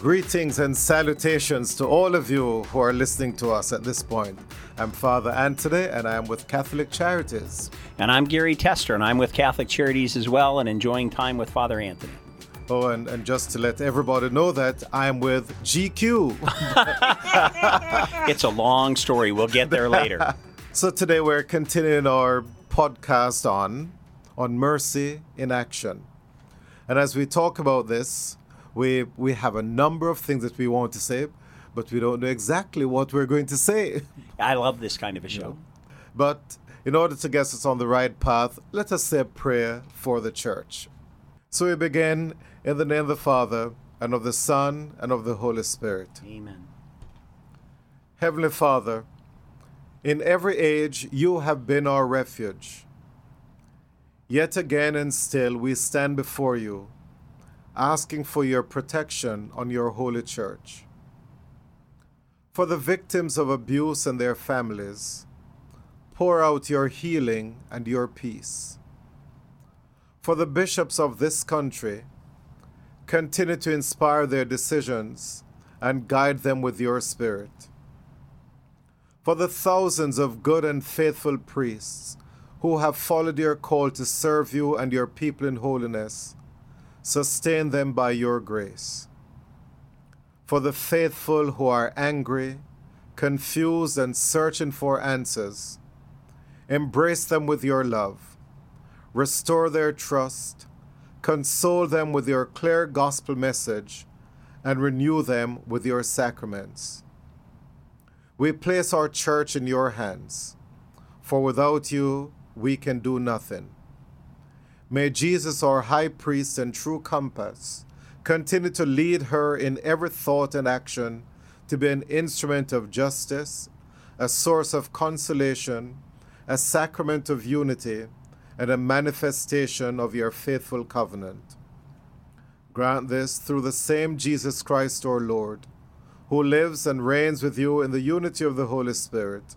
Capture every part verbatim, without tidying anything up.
Greetings and salutations to all of you who are listening to us at this point. I'm Father Anthony, and I'm with Catholic Charities. And I'm Gary Tester, and I'm with Catholic Charities as well, and enjoying time with Father Anthony. Oh, and, and just to let everybody know that I'm with G Q. It's a long story. We'll get there later. So today we're continuing our podcast on, on mercy in action. And as we talk about this, We we have a number of things that we want to say, but we don't know exactly what we're going to say. I love this kind of a show. Yeah. But in order to get us on the right path, let us say a prayer for the church. So we begin in the name of the Father, and of the Son, and of the Holy Spirit. Amen. Heavenly Father, in every age you have been our refuge. Yet again and still we stand before you, asking for your protection on your holy church. For the victims of abuse and their families, pour out your healing and your peace. For the bishops of this country, continue to inspire their decisions and guide them with your spirit. For the thousands of good and faithful priests who have followed your call to serve you and your people in holiness, sustain them by your grace. For the faithful who are angry, confused, and searching for answers, embrace them with your love, restore their trust, console them with your clear gospel message, and renew them with your sacraments. We place our church in your hands, for without you we can do nothing. May Jesus, our high priest and true compass, continue to lead her in every thought and action to be an instrument of justice, a source of consolation, a sacrament of unity, and a manifestation of your faithful covenant. Grant this through the same Jesus Christ, our Lord, who lives and reigns with you in the unity of the Holy Spirit,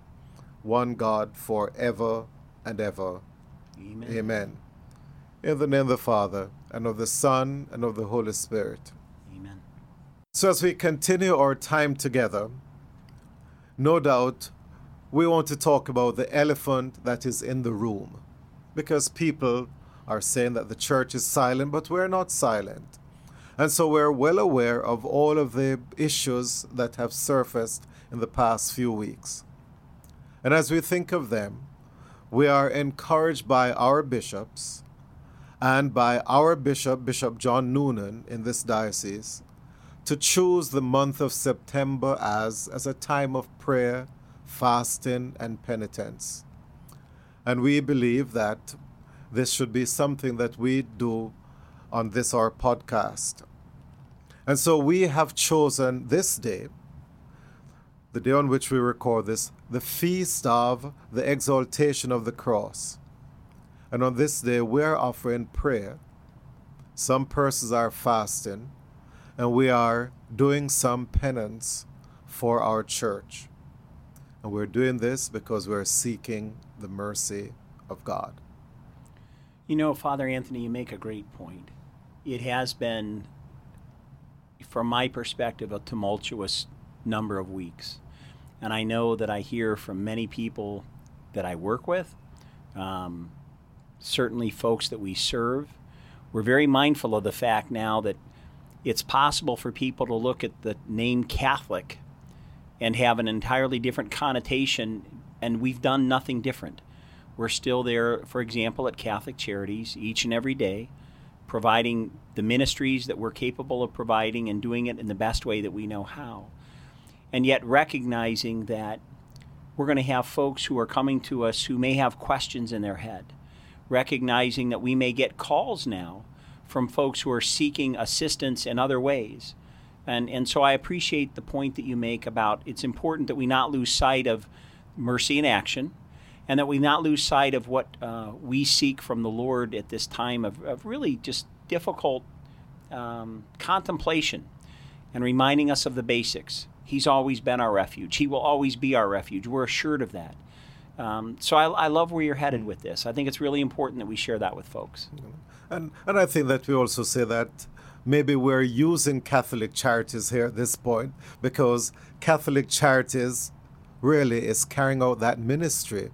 one God, for ever and ever. Amen. Amen. In the name of the Father, and of the Son, and of the Holy Spirit. Amen. So as we continue our time together, no doubt we want to talk about the elephant that is in the room. Because people are saying that the church is silent, but we're not silent. And so we're well aware of all of the issues that have surfaced in the past few weeks. And as we think of them, we are encouraged by our bishops, and by our bishop, Bishop John Noonan, in this diocese, to choose the month of September as, as a time of prayer, fasting, and penitence. And we believe that this should be something that we do on this, our podcast. And so we have chosen this day, the day on which we record this, the Feast of the Exaltation of the Cross. And on this day, we're offering prayer. Some persons are fasting, and we are doing some penance for our church. And we're doing this because we're seeking the mercy of God. You know, Father Anthony, you make a great point. It has been, from my perspective, a tumultuous number of weeks. And I know that I hear from many people that I work with, um, certainly folks that we serve. We're very mindful of the fact now that it's possible for people to look at the name Catholic and have an entirely different connotation, and we've done nothing different. We're still there, for example, at Catholic Charities each and every day, providing the ministries that we're capable of providing and doing it in the best way that we know how. And yet recognizing that we're going to have folks who are coming to us who may have questions in their head. Recognizing that we may get calls now from folks who are seeking assistance in other ways. And and so I appreciate the point that you make about it's important that we not lose sight of mercy in action, and that we not lose sight of what uh, we seek from the Lord at this time of, of really just difficult um, contemplation, and reminding us of the basics. He's always been our refuge. He will always be our refuge. We're assured of that. Um, so I, I love where you're headed with this. I think it's really important that we share that with folks. And and I think that we also say that maybe we're using Catholic Charities here at this point, because Catholic Charities really is carrying out that ministry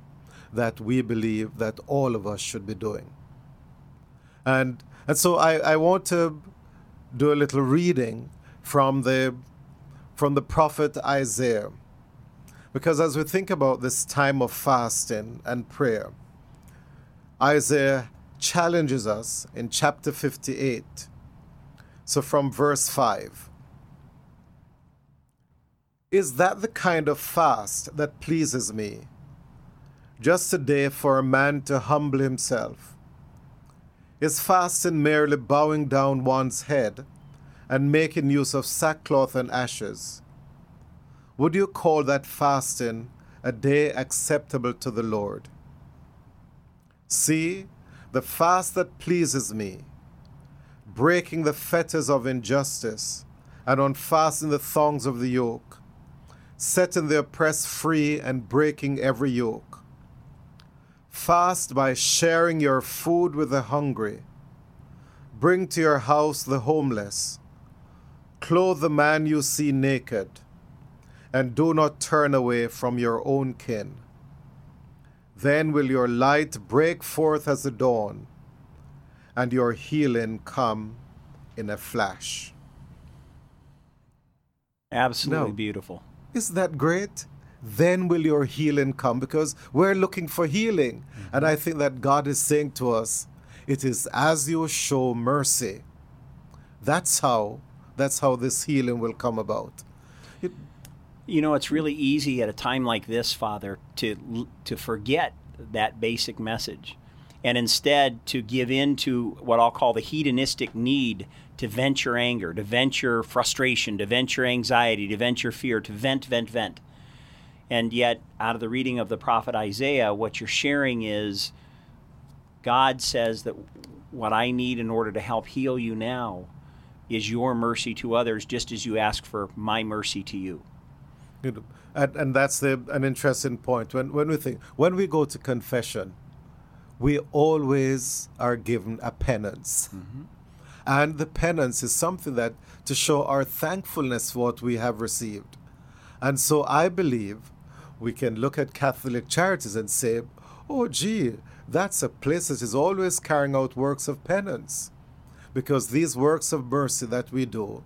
that we believe that all of us should be doing. And and so I, I want to do a little reading from the from the prophet Isaiah. Because as we think about this time of fasting and prayer, Isaiah challenges us in chapter fifty-eight. So from verse five. Is that the kind of fast that pleases me? Just a day for a man to humble himself? Is fasting merely bowing down one's head and making use of sackcloth and ashes? Would you call that fasting a day acceptable to the Lord? See, the fast that pleases me, breaking the fetters of injustice and unfastening the thongs of the yoke, setting the oppressed free and breaking every yoke. Fast by sharing your food with the hungry. Bring to your house the homeless. Clothe the man you see naked. And do not turn away from your own kin. Then will your light break forth as the dawn, and your healing come in a flash. Absolutely now, beautiful. Isn't that great? Then will your healing come, because we're looking for healing. Mm-hmm. And I think that God is saying to us, it is as you show mercy. That's how, that's how this healing will come about. It, You know, it's really easy at a time like this, Father, to to forget that basic message, and instead to give in to what I'll call the hedonistic need to venture anger, to venture frustration, to venture anxiety, to venture fear, to vent, vent, vent. And yet, out of the reading of the prophet Isaiah, what you're sharing is God says that what I need in order to help heal you now is your mercy to others, just as you ask for my mercy to you. And, and that's the, an interesting point. When, when we think, when we go to confession, we always are given a penance. Mm-hmm. And the penance is something that to show our thankfulness for what we have received. And so I believe we can look at Catholic Charities and say, oh, gee, that's a place that is always carrying out works of penance. Because these works of mercy that we do,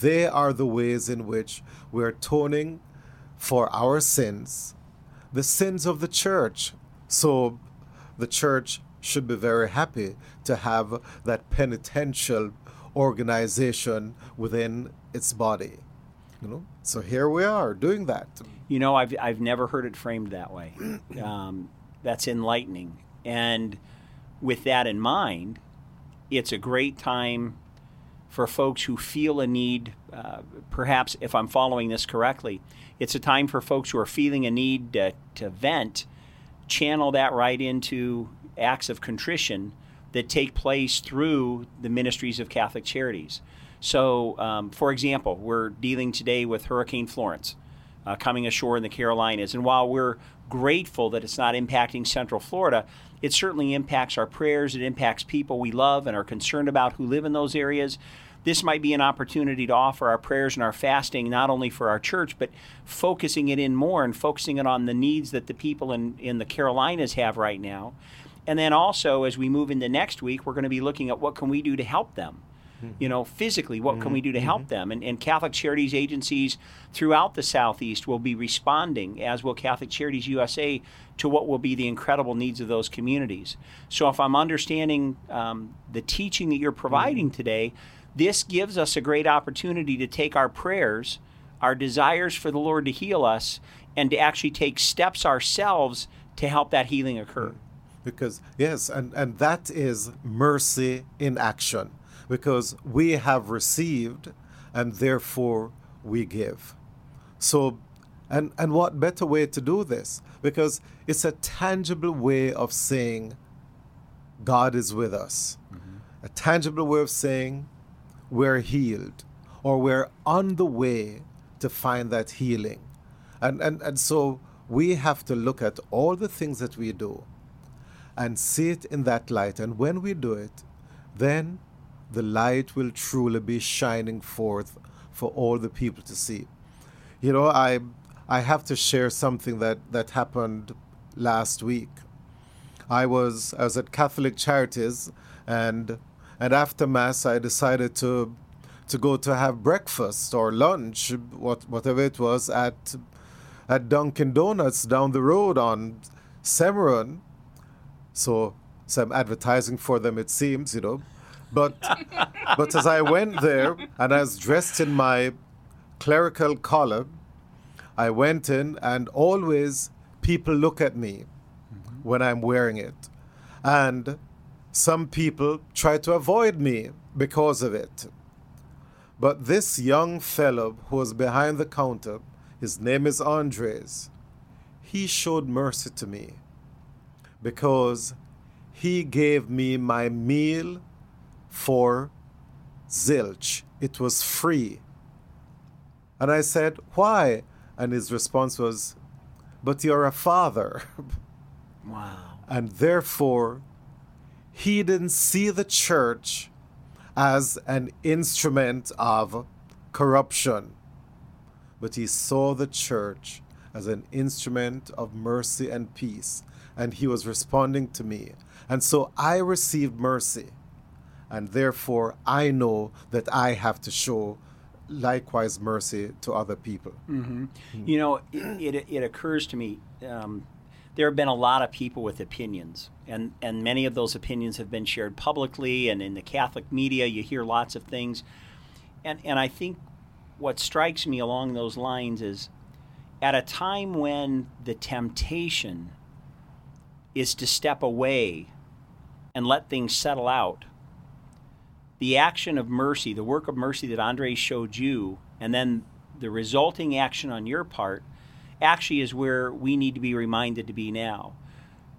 they are the ways in which we are atoning for our sins, the sins of the church. So the church should be very happy to have that penitential organization within its body. You know, so here we are doing that. You know, I've I've never heard it framed that way. Um, that's enlightening. And with that in mind, it's a great time for folks who feel a need, uh, perhaps if I'm following this correctly, it's a time for folks who are feeling a need to, to vent, channel that right into acts of contrition that take place through the ministries of Catholic Charities. So, um, for example, we're dealing today with Hurricane Florence uh, coming ashore in the Carolinas. And while we're grateful that it's not impacting Central Florida, it certainly impacts our prayers. It impacts people we love and are concerned about who live in those areas. This might be an opportunity to offer our prayers and our fasting, not only for our church, but focusing it in more and focusing it on the needs that the people in, in the Carolinas have right now. And then also, as we move into next week, we're going to be looking at what can we do to help them. You know, physically, what mm-hmm. can we do to help mm-hmm. them? And, and Catholic Charities agencies throughout the Southeast will be responding, as will Catholic Charities U S A, to what will be the incredible needs of those communities. So if I'm understanding um, the teaching that you're providing mm-hmm. today, this gives us a great opportunity to take our prayers, our desires for the Lord to heal us, and to actually take steps ourselves to help that healing occur. Because, yes, and, and that is mercy in action. Because we have received, and therefore we give. So, and and what better way to do this? Because it's a tangible way of saying God is with us. Mm-hmm. A tangible way of saying we're healed, or we're on the way to find that healing. And and, and so we have to look at all the things that we do and see it in that light. And when we do it, then the light will truly be shining forth for all the people to see. You know, I I have to share something that, that happened last week. I was I was at Catholic Charities, and and after Mass I decided to to go to have breakfast or lunch, what, whatever it was, at at Dunkin' Donuts down the road on Semeron. So some advertising for them, it seems, you know. But but as I went there and I was dressed in my clerical collar, I went in, and always people look at me mm-hmm. when I'm wearing it. And some people try to avoid me because of it. But this young fellow who was behind the counter, his name is Andres, he showed mercy to me because he gave me my meal for zilch. It was free. And I said, why? And his response was, but you're a father. Wow. And therefore, he didn't see the church as an instrument of corruption, but he saw the church as an instrument of mercy and peace. And he was responding to me. And so I received mercy. And therefore, I know that I have to show likewise mercy to other people. Mm-hmm. Mm-hmm. You know, it, it, it occurs to me, um, there have been a lot of people with opinions. And, and many of those opinions have been shared publicly. And in the Catholic media, you hear lots of things. And, and I think what strikes me along those lines is at a time when the temptation is to step away and let things settle out, the action of mercy, the work of mercy that Andre showed you, and then the resulting action on your part, actually is where we need to be reminded to be now.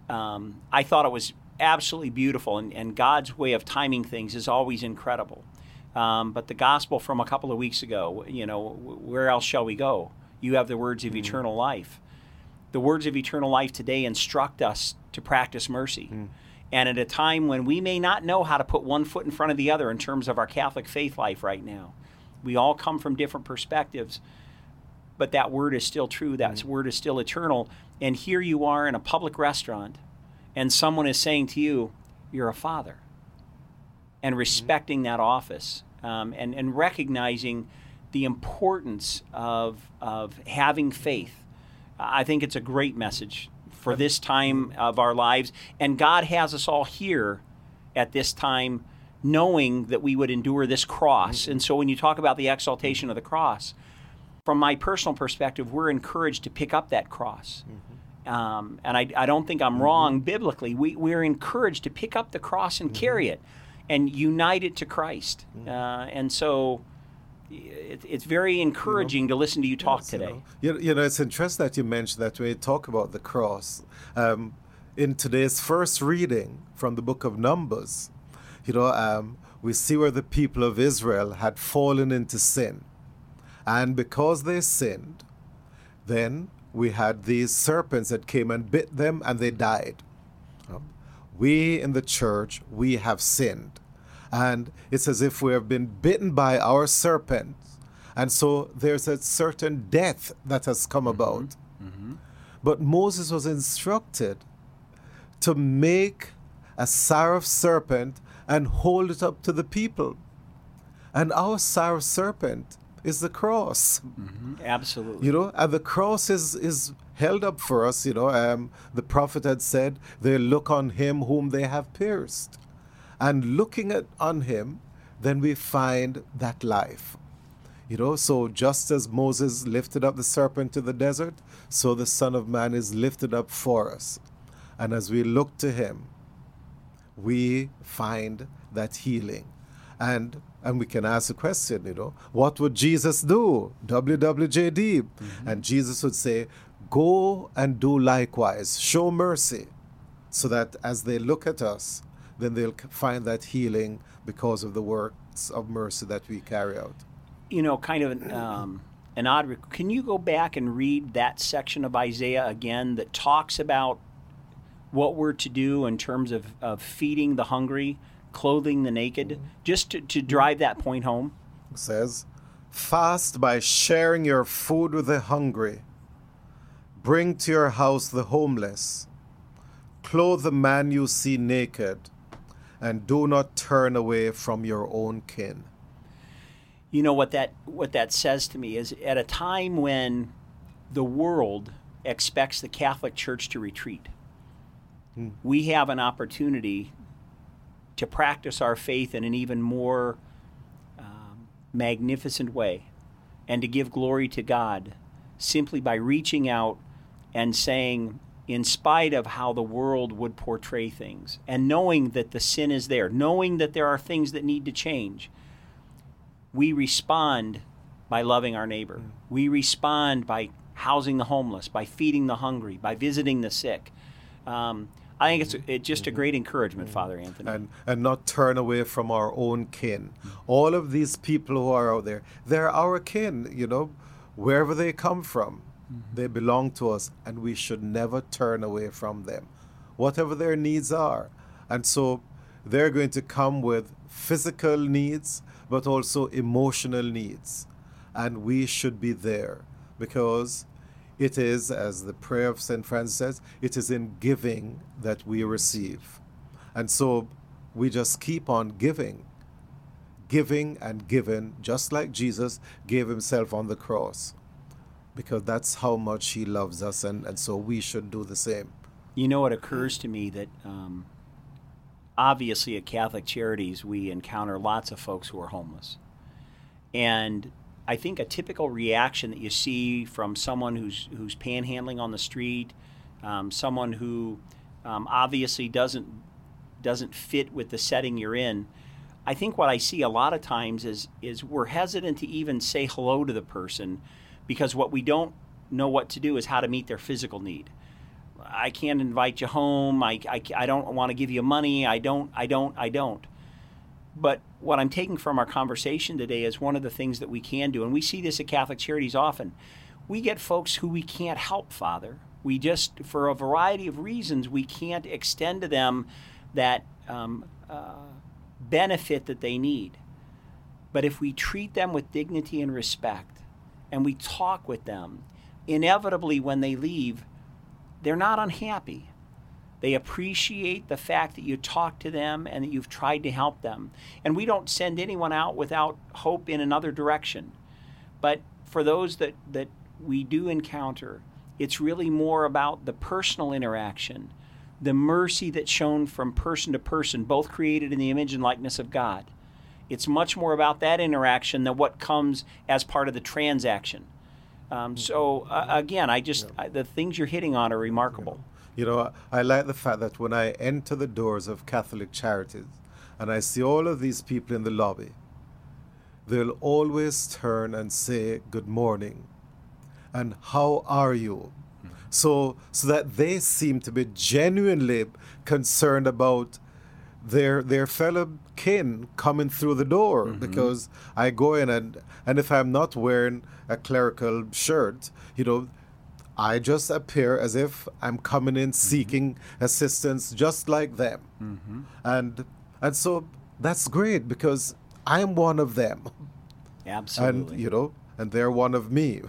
Um, I thought it was absolutely beautiful, and, and God's way of timing things is always incredible. Um, but the gospel from a couple of weeks ago, you know, where else shall we go? You have the words of mm-hmm. eternal life. The words of eternal life today instruct us to practice mercy. Mm. And at a time when we may not know how to put one foot in front of the other in terms of our Catholic faith life right now, we all come from different perspectives, but that word is still true. That mm. word is still eternal. And here you are in a public restaurant, and someone is saying to you, you're a father, and respecting mm. that office, um, and, and recognizing the importance of, of having faith. I think it's a great message for this time of our lives. And God has us all here at this time knowing that we would endure this cross. And so when you talk about the exaltation of the cross, from my personal perspective, we're encouraged to pick up that cross. Mm-hmm. Um, and I, I don't think I'm wrong mm-hmm. biblically. We, we're encouraged to pick up the cross and mm-hmm. carry it and unite it to Christ. Mm-hmm. Uh, and so... It, it's very encouraging you know, to listen to you talk yes, today. You know, you know, it's interesting that you mentioned that when you talk about the cross. Um, in today's first reading from the book of Numbers, you know, um, we see where the people of Israel had fallen into sin. And because they sinned, then we had these serpents that came and bit them and they died. Um, we in the church, we have sinned. And it's as if we have been bitten by our serpent. And so there's a certain death that has come mm-hmm. about. Mm-hmm. But Moses was instructed to make a saraf serpent and hold it up to the people. And our saraf serpent is the cross. Mm-hmm. Absolutely. You know, and the cross is, is held up for us. You know, um, the prophet had said, they look on him whom they have pierced. And looking at on him, then we find that life. You know, so just as Moses lifted up the serpent to the desert, so the Son of Man is lifted up for us. And as we look to him, we find that healing. And and we can ask the question, you know, what would Jesus do? W W J D. Mm-hmm. And Jesus would say, go and do likewise. Show mercy. So that as they look at us, then they'll find that healing because of the works of mercy that we carry out. You know, kind of um, And Audra, can you go back and read that section of Isaiah again that talks about what we're to do in terms of, of feeding the hungry, clothing the naked, mm-hmm. just to, to drive that point home? It says, fast by sharing your food with the hungry. Bring to your house the homeless. Clothe the man you see naked, and do not turn away from your own kin. You know what that what that says to me is at a time when the world expects the Catholic Church to retreat, mm. we have an opportunity to practice our faith in an even more um, magnificent way and to give glory to God simply by reaching out and saying, in spite of how the world would portray things and knowing that the sin is there, knowing that there are things that need to change, we respond by loving our neighbor. Mm. We respond by housing the homeless, by feeding the hungry, by visiting the sick. Um, I think it's, it's just a great encouragement, mm. Father Anthony. And, and not turn away from our own kin. All of these people who are out there, they're our kin, you know, wherever they come from. Mm-hmm. They belong to us, and we should never turn away from them, whatever their needs are. And so they're going to come with physical needs, but also emotional needs. And we should be there because it is, as the prayer of Saint Francis says, it is in giving that we receive. And so we just keep on giving, giving and giving, just like Jesus gave himself on the cross, because that's how much he loves us, and, and so we should do the same. You know, it occurs to me that um, obviously at Catholic Charities we encounter lots of folks who are homeless. And I think a typical reaction that you see from someone who's who's panhandling on the street, um, someone who um, obviously doesn't doesn't fit with the setting you're in, I think what I see a lot of times is is we're hesitant to even say hello to the person, because what we don't know what to do is how to meet their physical need. I can't invite you home. I, I, I don't want to give you money. I don't, I don't, I don't. But what I'm taking from our conversation today is one of the things that we can do, and we see this at Catholic Charities often. We get folks who we can't help, Father. We just, for a variety of reasons, we can't extend to them that um, uh, benefit that they need. But if we treat them with dignity and respect, and we talk with them, inevitably when they leave, they're not unhappy. They appreciate the fact that you talked to them and that you've tried to help them. And we don't send anyone out without hope in another direction. But for those that, that we do encounter, it's really more about the personal interaction, the mercy that's shown from person to person, both created in the image and likeness of God. It's much more about that interaction than what comes as part of the transaction. Um, so, uh, again, I just yeah. I, the things you're hitting on are remarkable. You know, you know I, I like the fact that when I enter the doors of Catholic Charities and I see all of these people in the lobby, they'll always turn and say, good morning, and how are you? Mm-hmm. So, so that they seem to be genuinely concerned about Their their fellow kin coming through the door, mm-hmm. because I go in and and if I'm not wearing a clerical shirt, you know, I just appear as if I'm coming in seeking mm-hmm. assistance, just like them, mm-hmm. and and so that's great because I'm one of them, absolutely, and you know, and they're one of me,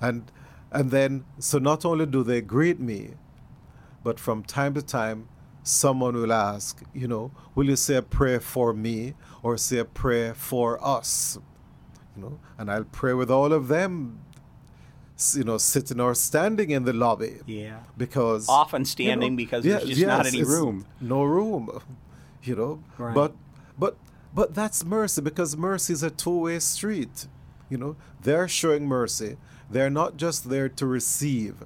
and and then so not only do they greet me, but from time to time, someone will ask, you know, will you say a prayer for me or say a prayer for us? You know, and I'll pray with all of them, you know, sitting or standing in the lobby. Yeah. Because often standing, you know, because yeah, there's just yes, not any room. No room. You know. Right. But but but that's mercy, because mercy is a two-way street. You know, they're showing mercy. They're not just there to receive.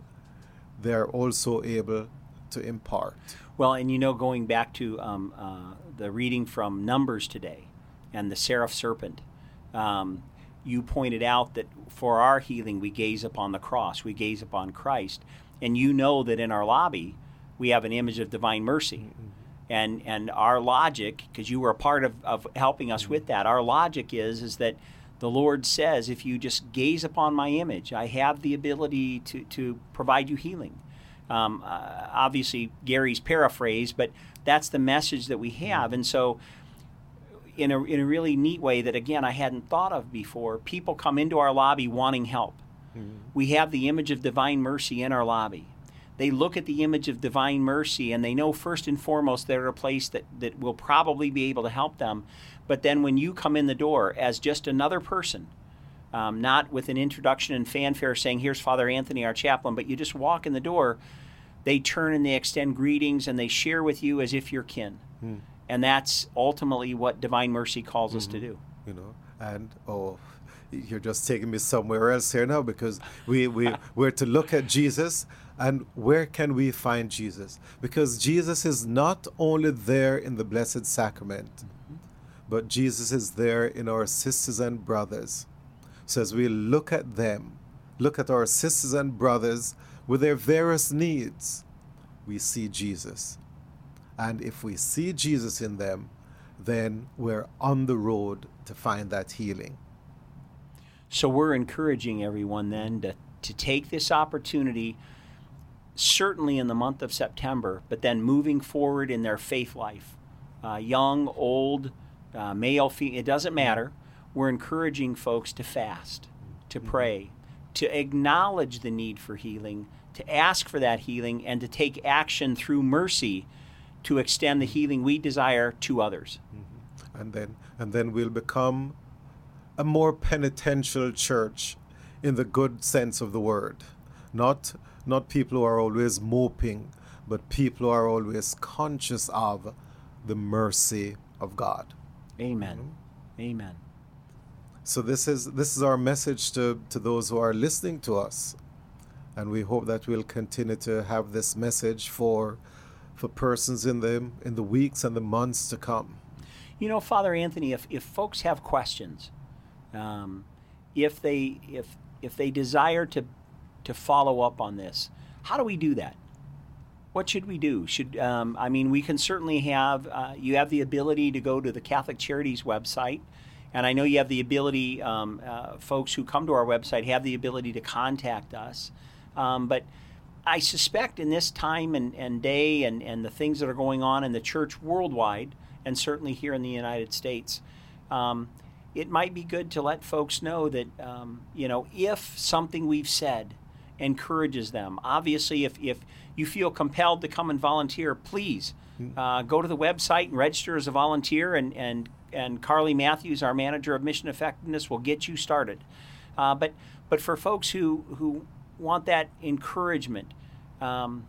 They're also able to impart. Well, and you know, going back to um, uh, the reading from Numbers today and the seraph serpent, um, you pointed out that for our healing, we gaze upon the cross, we gaze upon Christ. And you know that in our lobby, we have an image of divine mercy. Mm-hmm. And and our logic, because you were a part of, of helping us mm-hmm. with that, our logic is, is that The Lord says, if you just gaze upon my image, I have the ability to, to provide you healing. Um, uh, obviously, Gary's paraphrase, but that's the message that we have. And so in a, in a really neat way that, again, I hadn't thought of before, people come into our lobby wanting help. Mm-hmm. We have the image of divine mercy in our lobby. They look at the image of divine mercy, and they know first and foremost they're a place that, that will probably be able to help them. But then when you come in the door as just another person, um, not with an introduction and fanfare saying, here's Father Anthony, our chaplain, but you just walk in the door, they turn and they extend greetings, and they share with you as if you're kin. Mm. And that's ultimately what divine mercy calls mm-hmm. us to do. You know, and oh. You're just taking me somewhere else here now, because we, we, we're to look at Jesus, and where can we find Jesus? Because Jesus is not only there in the Blessed Sacrament, mm-hmm. but Jesus is there in our sisters and brothers. So as we look at them, look at our sisters and brothers with their various needs, we see Jesus. And if we see Jesus in them, then we're on the road to find that healing. So we're encouraging everyone then to, to take this opportunity, certainly in the month of September, but then moving forward in their faith life. Uh, young, old, uh, male, female, it doesn't matter. We're encouraging folks to fast, to pray, to acknowledge the need for healing, to ask for that healing, and to take action through mercy to extend the healing we desire to others. Mm-hmm. And then, and then we'll become a more penitential church in the good sense of the word. Not not people who are always moping, but people who are always conscious of the mercy of God. Amen. Mm-hmm. Amen. So this is this is our message to, to those who are listening to us. And we hope that we'll continue to have this message for for persons in the in the weeks and the months to come. You know, Father Anthony, if, if folks have questions, Um, if they if if they desire to to follow up on this, how do we do that? What should we do? Should um, I mean, we can certainly have uh, you have the ability to go to the Catholic Charities website, and I know you have the ability. Um, uh, folks who come to our website have the ability to contact us, um, but I suspect in this time and, and day and, and the things that are going on in the church worldwide, and certainly here in the United States. Um, It might be good to let folks know that, um, you know, if something we've said encourages them. Obviously, if, if you feel compelled to come and volunteer, please uh, go to the website and register as a volunteer, and, and, and Carly Matthews, our manager of mission effectiveness, will get you started. Uh, but but for folks who, who want that encouragement, um,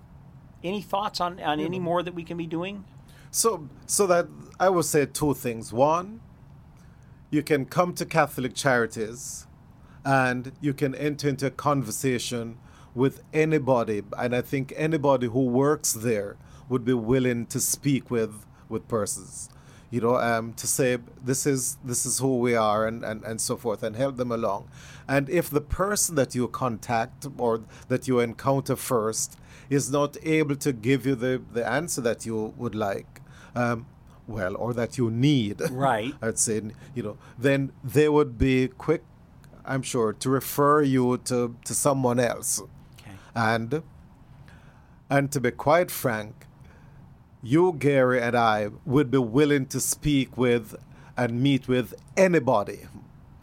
any thoughts on, on any more that we can be doing? So, so that I will say two things. One, you can come to Catholic Charities and you can enter into a conversation with anybody. And I think anybody who works there would be willing to speak with, with persons, you know, um, to say, this is this is who we are, and, and, and so forth, and help them along. And if the person that you contact or that you encounter first is not able to give you the, the answer that you would like, um, well, or that you need, right? I'd say, you know, then they would be quick, I'm sure, to refer you to, to someone else. Okay. And and to be quite frank, you, Gary, and I would be willing to speak with and meet with anybody,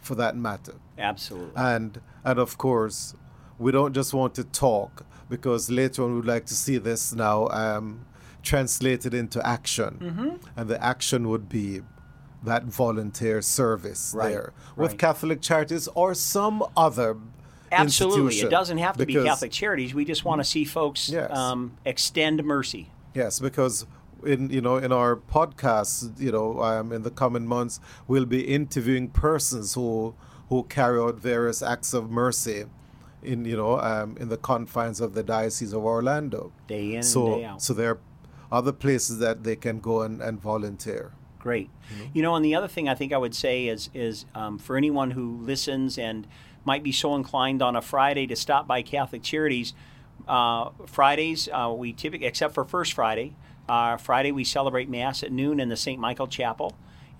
for that matter. Absolutely. And and of course, we don't just want to talk, because later on we'd like to see this now. Um, translated into action. Mm-hmm. And the action would be that volunteer service, right, there with right. Catholic Charities or some other Absolutely. Institution. It doesn't have to because, be Catholic Charities. We just want to see folks yes. um, extend mercy. Yes, because in you know in our podcasts, you know, um, in the coming months, we'll be interviewing persons who who carry out various acts of mercy in you know um, in the confines of the Diocese of Orlando. Day in so, and day out. So there are other places that they can go and, and volunteer. Great. Mm-hmm. You know, and the other thing I think I would say is, is um, for anyone who listens and might be so inclined on a Friday to stop by Catholic Charities, uh, Fridays uh, we typically, except for First Friday, uh, Friday we celebrate Mass at noon in the Saint Michael Chapel.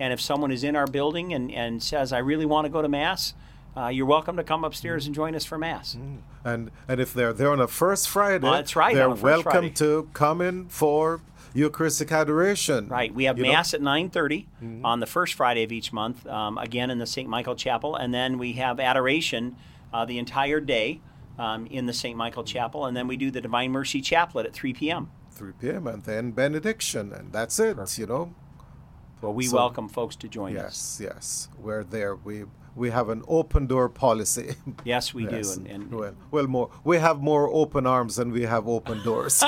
And if someone is in our building and, and says, I really want to go to Mass, uh, you're welcome to come upstairs and join us for Mass. Mm. And and if they're there on a First Friday, well, that's right, they're welcome Friday. to come in for Eucharistic Adoration. Right. We have you Mass know? at nine thirty mm-hmm. on the first Friday of each month, um, again in the Saint Michael Chapel. And then we have Adoration uh, the entire day um, in the Saint Michael Chapel. And then we do the Divine Mercy Chaplet at three p.m. three p.m. and then benediction. And that's it, Perfect. you know. Well, we so, welcome folks to join yes, us. Yes, yes. We're there. We we have an open door policy. Yes, we yes. do. And, and well, well, more we have more open arms than we have open doors.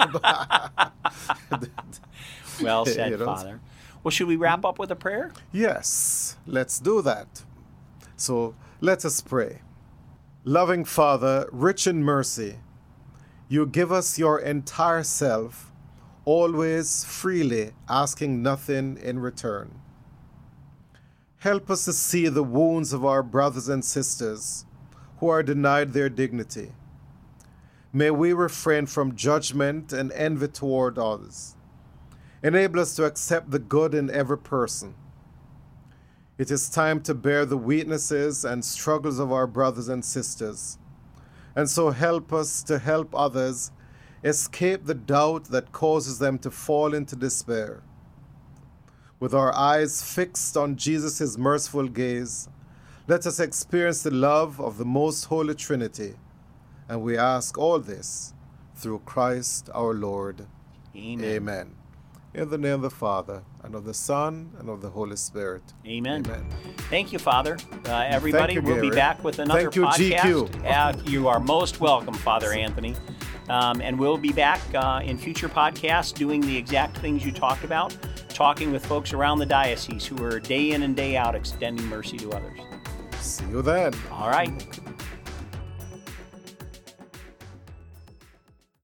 Well said, you know? Father. Well, should we wrap up with a prayer? Yes, let's do that. So let us pray. Loving Father, rich in mercy, you give us your entire self, always freely asking nothing in return. Help us to see the wounds of our brothers and sisters who are denied their dignity. May we refrain from judgment and envy toward others. Enable us to accept the good in every person. It is time to bear the weaknesses and struggles of our brothers and sisters, and so help us to help others escape the doubt that causes them to fall into despair. With our eyes fixed on Jesus' merciful gaze, let us experience the love of the Most Holy Trinity. And we ask all this through Christ our Lord. Amen. Amen. In the name of the Father, and of the Son, and of the Holy Spirit. Amen. Amen. Thank you, Father. Uh, everybody, you, we'll Gary. be back with another Thank you, podcast. G Q. Uh, you are most welcome, Father Anthony. Um, and we'll be back uh, in future podcasts doing the exact things you talked about, talking with folks around the diocese who are day in and day out extending mercy to others. See you then. All right.